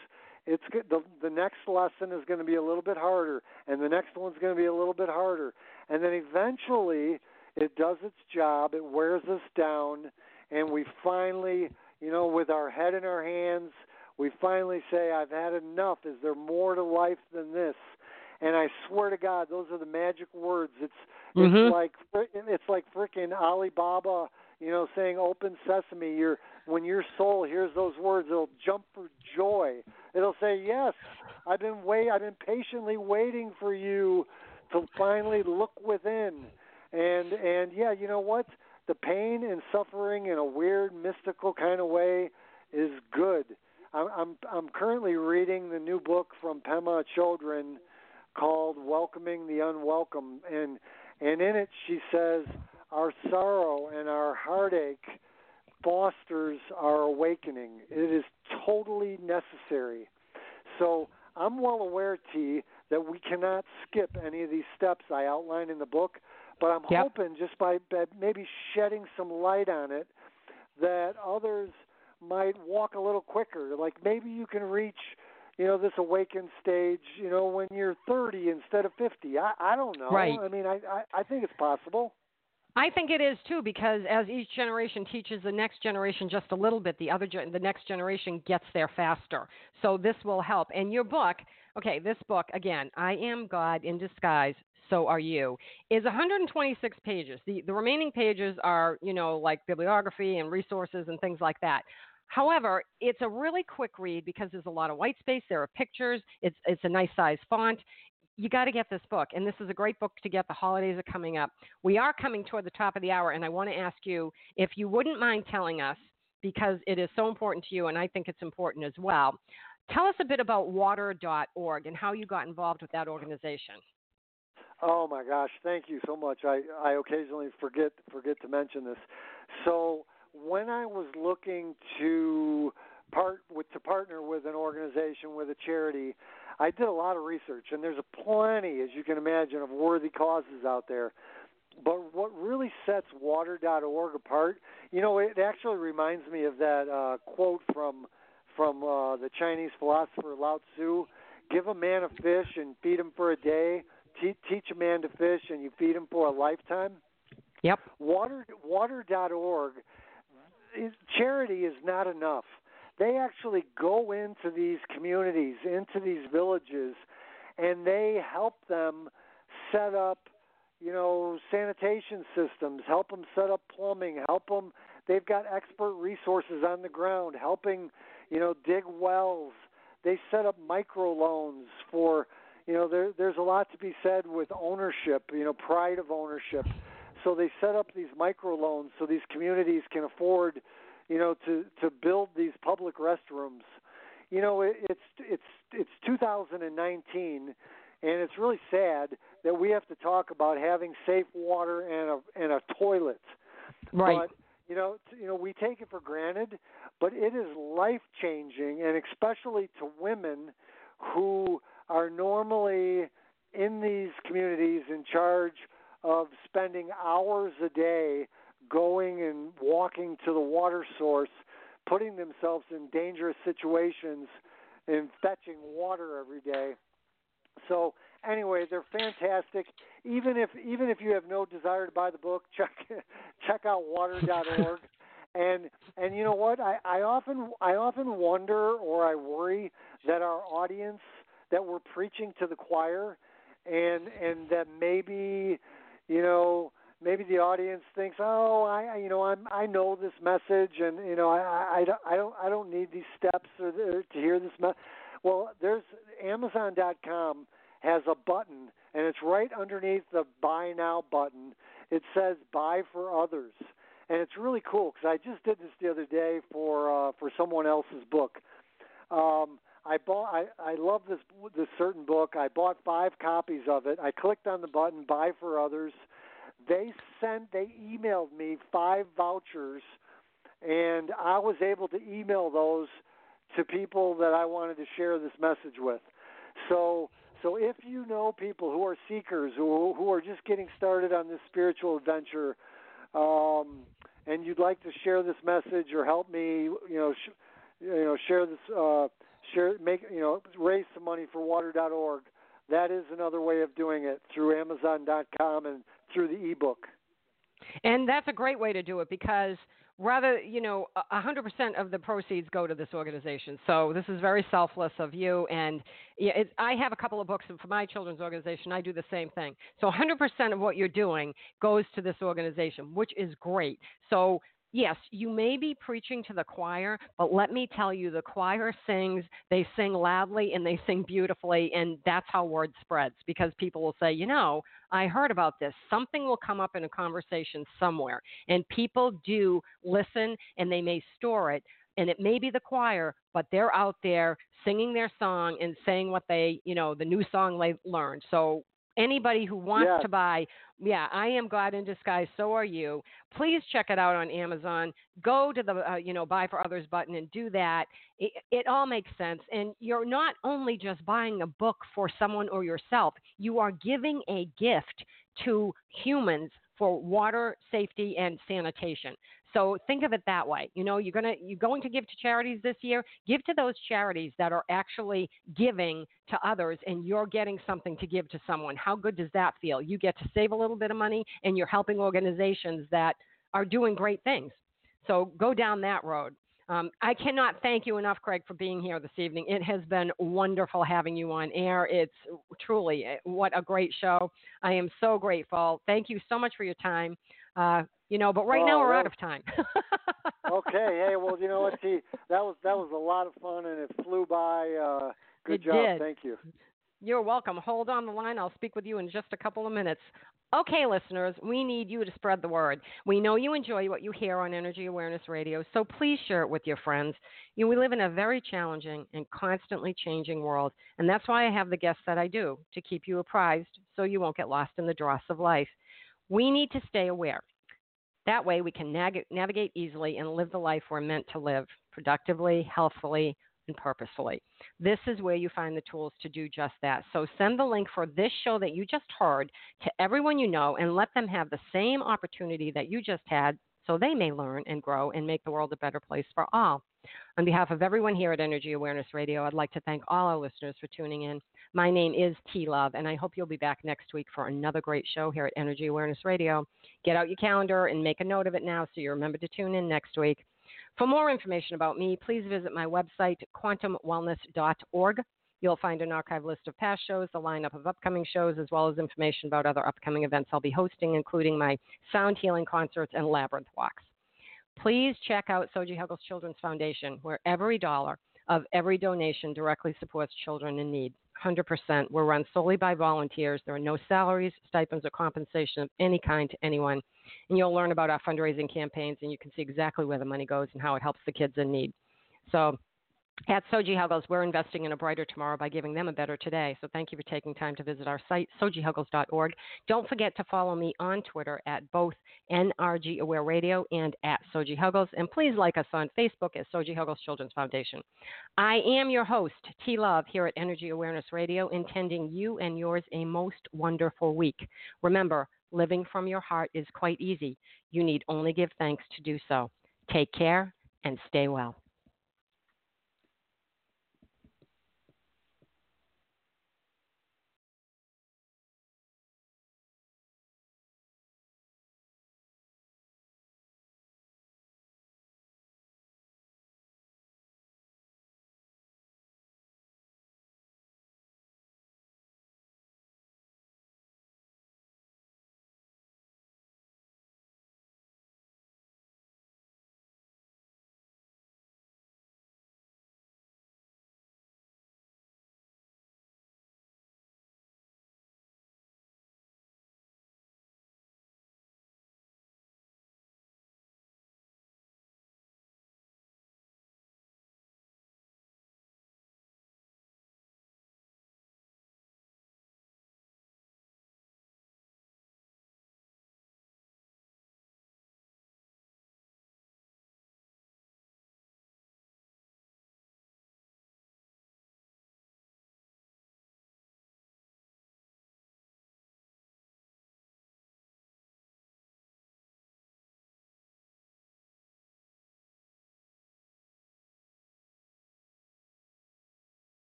It's good. The next lesson is going to be a little bit harder, and the next one's going to be a little bit harder. And then eventually it does its job. It wears us down, and we finally, you know, with our head in our hands, we finally say, I've had enough. Is there more to life than this? And I swear to God, those are the magic words. It's like frickin' Alibaba, you know, saying open sesame. When your soul hears those words, it'll jump for joy. It'll say, yes, I've been patiently waiting for you to finally look within. And yeah, you know what? The pain and suffering in a weird, mystical kind of way is good. I'm currently reading the new book from Pema Chodron called Welcoming the Unwelcome, and in it she says our sorrow and our heartache fosters our awakening. It is totally necessary. So I'm well aware, T, that we cannot skip any of these steps I outline in the book, but I'm hoping just by maybe shedding some light on it that others might walk a little quicker. Like maybe you can reach, you know, this awakened stage, you know, when you're 30 instead of 50. I don't know. Right. I mean, I think it's possible. I think it is too, because as each generation teaches the next generation just a little bit, the next generation gets there faster. So this will help. And your book, okay, this book, again, I Am God in Disguise, So Are You, is 126 pages. The remaining pages are, you know, like bibliography and resources and things like that. However, it's a really quick read because there's a lot of white space. There are pictures. It's a nice size font. You got to get this book, and this is a great book to get. The holidays are coming up. We are coming toward the top of the hour, and I want to ask you if you wouldn't mind telling us, because it is so important to you, and I think it's important as well. Tell us a bit about Water.org and how you got involved with that organization. Oh, my gosh. Thank you so much. I occasionally forget to mention this. So when I was looking to partner with an organization, with a charity, I did a lot of research, and there's plenty, as you can imagine, of worthy causes out there. But what really sets Water.org apart, you know, it actually reminds me of that quote from the Chinese philosopher Lao Tzu, give a man a fish and feed him for a day, teach a man to fish and you feed him for a lifetime. Yep. Water.org, charity is not enough. They actually go into these communities, into these villages, and they help them set up, you know, sanitation systems, help them set up plumbing, help them. They've got expert resources on the ground helping, you know, dig wells. They set up microloans for, you know, there's a lot to be said with ownership, you know, pride of ownership. So they set up these microloans so these communities can afford, you know, to build these public restrooms. You know, it's 2019, and it's really sad that we have to talk about having safe water and a toilet. Right. But, you know, we take it for granted, but it is life-changing, and especially to women who are normally in these communities in charge of spending hours a day going and walking to the water source, putting themselves in dangerous situations and fetching water every day. So anyway, they're fantastic. Even if you have no desire to buy the book, check out water.org. And you know what? I often wonder, or I worry, that our audience, that we're preaching to the choir, and that maybe, you know, maybe the audience thinks, oh, I know this message, and you know, I don't need these steps or to hear this message. Well, there's Amazon.com has a button, and it's right underneath the Buy Now button. It says Buy for Others, and it's really cool because I just did this the other day for someone else's book. I love this certain book. I bought 5 copies of it. I clicked on the button Buy for Others. They emailed me 5 vouchers and I was able to email those to people that I wanted to share this message with. So if you know people who are seekers, who are just getting started on this spiritual adventure, and you'd like to share this message or help me, share this, raise some money for Water.org. That is another way of doing it, through Amazon.com and through the ebook. And that's a great way to do it, because 100% of the proceeds go to this organization. So this is very selfless of you. And I have a couple of books for my children's organization. I do the same thing. So 100% of what you're doing goes to this organization, which is great. So yes, you may be preaching to the choir, but let me tell you, the choir sings, they sing loudly, and they sing beautifully, and that's how word spreads, because people will say, I heard about this. Something will come up in a conversation somewhere, and people do listen, and they may store it, and it may be the choir, but they're out there singing their song and saying what they, the new song they learned. So anybody who wants to buy, I Am God in Disguise, So Are You, please check it out on Amazon. Go to the, Buy for Others button and do that. It all makes sense. And you're not only just buying a book for someone or yourself, you are giving a gift to humans for water, safety, and sanitation. So think of it that way. You're going to give to charities this year. Give to those charities that are actually giving to others, and you're getting something to give to someone. How good does that feel? You get to save a little bit of money, and you're helping organizations that are doing great things. So go down that road. I cannot thank you enough, Craig, for being here this evening. It has been wonderful having you on air. It's truly, what a great show. I am so grateful. Thank you so much for your time. But now we're out of time. Okay. Hey, well, that was a lot of fun, and it flew by. Good job. Did. Thank you. You're welcome. Hold on the line. I'll speak with you in just a couple of minutes. Okay, listeners, we need you to spread the word. We know you enjoy what you hear on Energy Awareness Radio, so please share it with your friends. We live in a very challenging and constantly changing world, and that's why I have the guests that I do, to keep you apprised so you won't get lost in the dross of life. We need to stay aware. That way we can navigate easily and live the life we're meant to live, productively, healthfully, and purposefully. This is where you find the tools to do just that. So send the link for this show that you just heard to everyone you know, and let them have the same opportunity that you just had, so they may learn and grow and make the world a better place for all. On behalf of everyone here at Energy Awareness Radio, I'd like to thank all our listeners for tuning in. My name is T-Love, and I hope you'll be back next week for another great show here at Energy Awareness Radio. Get out your calendar and make a note of it now so you remember to tune in next week. For more information about me, please visit my website, quantumwellness.org. You'll find an archive list of past shows, the lineup of upcoming shows, as well as information about other upcoming events I'll be hosting, including my sound healing concerts and labyrinth walks. Please check out Soji Huggles Children's Foundation, where every dollar of every donation directly supports children in need. 100%. We're run solely by volunteers. There are no salaries, stipends, or compensation of any kind to anyone. And you'll learn about our fundraising campaigns, and you can see exactly where the money goes and how it helps the kids in need. So at Soji Huggles, we're investing in a brighter tomorrow by giving them a better today. So thank you for taking time to visit our site, sojihuggles.org. Don't forget to follow me on Twitter at both NRG Aware Radio and at Soji Huggles. And please like us on Facebook at Soji Huggles Children's Foundation. I am your host, T Love, here at Energy Awareness Radio, intending you and yours a most wonderful week. Remember, living from your heart is quite easy. You need only give thanks to do so. Take care and stay well.